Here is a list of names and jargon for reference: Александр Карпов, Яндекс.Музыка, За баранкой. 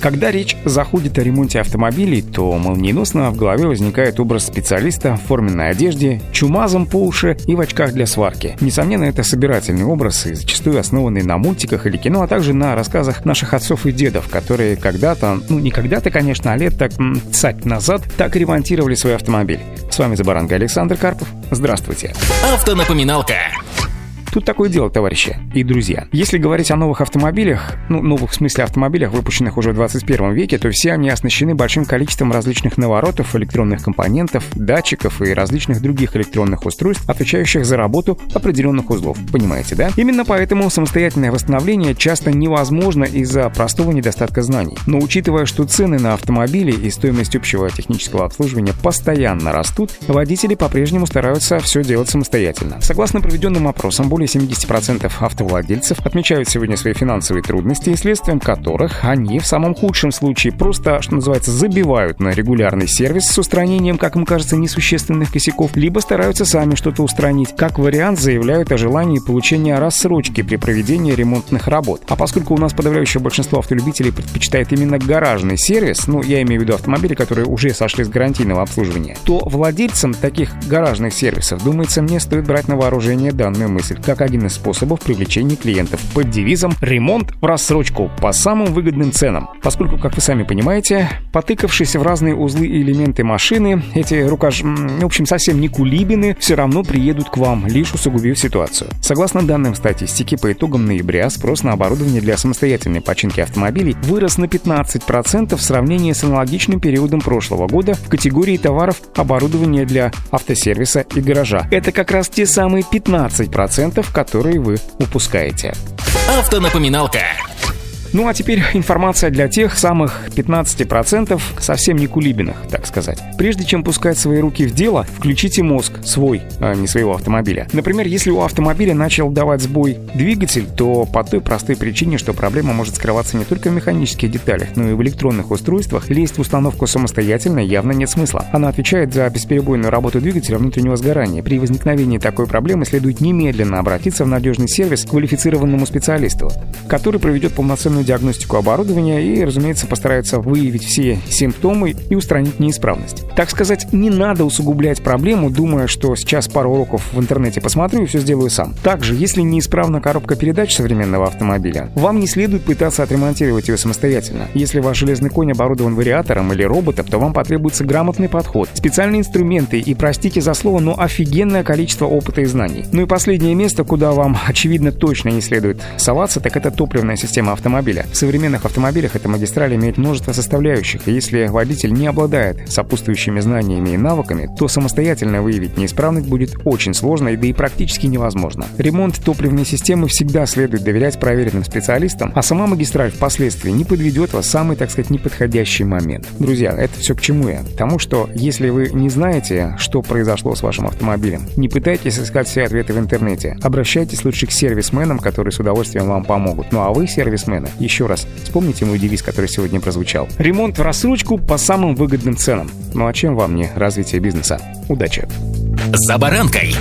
Когда речь заходит о ремонте автомобилей, то молниеносно в голове возникает образ специалиста в форменной одежде, чумазом по уши и в очках для сварки. Несомненно, это собирательный образ, и зачастую основанный на мультиках или кино, а также на рассказах наших отцов и дедов, которые когда-то, не когда-то, а лет так 30 назад, так ремонтировали свой автомобиль. С вами «За баранкой» Александр Карпов. Здравствуйте. Автонапоминалка. Тут такое дело, товарищи и друзья. Если говорить о новых автомобилях, новых в смысле автомобилях, выпущенных уже в 21 веке, то все они оснащены большим количеством различных наворотов, электронных компонентов, датчиков и различных других электронных устройств, отвечающих за работу определенных узлов. Понимаете, да? Именно поэтому самостоятельное восстановление часто невозможно из-за простого недостатка знаний. Но учитывая, что цены на автомобили и стоимость общего технического обслуживания постоянно растут, водители по-прежнему стараются все делать самостоятельно. Согласно проведенным опросам, более 70% автовладельцев отмечают сегодня свои финансовые трудности, следствием которых они в самом худшем случае просто, что называется, забивают на регулярный сервис с устранением, как им кажется, несущественных косяков, либо стараются сами что-то устранить. Как вариант, заявляют о желании получения рассрочки при проведении ремонтных работ. А поскольку у нас подавляющее большинство автолюбителей предпочитает именно гаражный сервис, я имею в виду автомобили, которые уже сошли с гарантийного обслуживания, то владельцам таких гаражных сервисов, думается, мне стоит брать на вооружение данную мысль как один из способов привлечения клиентов под девизом «Ремонт в рассрочку по самым выгодным ценам». Поскольку, как вы сами понимаете, потыкавшись в разные узлы и элементы машины, эти совсем не кулибины все равно приедут к вам, лишь усугубив ситуацию. Согласно данным статистики, по итогам ноября спрос на оборудование для самостоятельной починки автомобилей вырос на 15% в сравнении с аналогичным периодом прошлого года в категории товаров оборудования для автосервиса и гаража. Это как раз те самые 15%, которые вы упускаете. Автонапоминалка. А теперь информация для тех самых 15% совсем не кулибиных, так сказать. Прежде чем пускать свои руки в дело, включите мозг свой, а не своего автомобиля. Например, если у автомобиля начал давать сбой двигатель, то по той простой причине, что проблема может скрываться не только в механических деталях, но и в электронных устройствах, лезть в установку самостоятельно явно нет смысла. Она отвечает за бесперебойную работу двигателя внутреннего сгорания. При возникновении такой проблемы следует немедленно обратиться в надежный сервис к квалифицированному специалисту, который проведет полноценную диагностику оборудования и, разумеется, постараются выявить все симптомы и устранить неисправность. Так сказать, не надо усугублять проблему, думая, что сейчас пару уроков в интернете посмотрю и все сделаю сам. Также, если неисправна коробка передач современного автомобиля, вам не следует пытаться отремонтировать ее самостоятельно. Если ваш железный конь оборудован вариатором или роботом, то вам потребуется грамотный подход, специальные инструменты и, простите за слово, но офигенное количество опыта и знаний. И последнее место, куда вам, очевидно, точно не следует соваться, так это топливная система автомобиля. В современных автомобилях эта магистраль имеет множество составляющих, и если водитель не обладает сопутствующими знаниями и навыками, то самостоятельно выявить неисправность будет очень сложно, да и практически невозможно. Ремонт топливной системы всегда следует доверять проверенным специалистам, а сама магистраль впоследствии не подведет вас в самый, неподходящий момент. Друзья, это все к чему я? К тому, что если вы не знаете, что произошло с вашим автомобилем, не пытайтесь искать все ответы в интернете. Обращайтесь лучше к сервисменам, которые с удовольствием вам помогут. А вы, сервисмены, еще раз вспомните мой девиз, который сегодня прозвучал. Ремонт в рассрочку по самым выгодным ценам. А чем вам не развитие бизнеса? Удачи! За баранкой!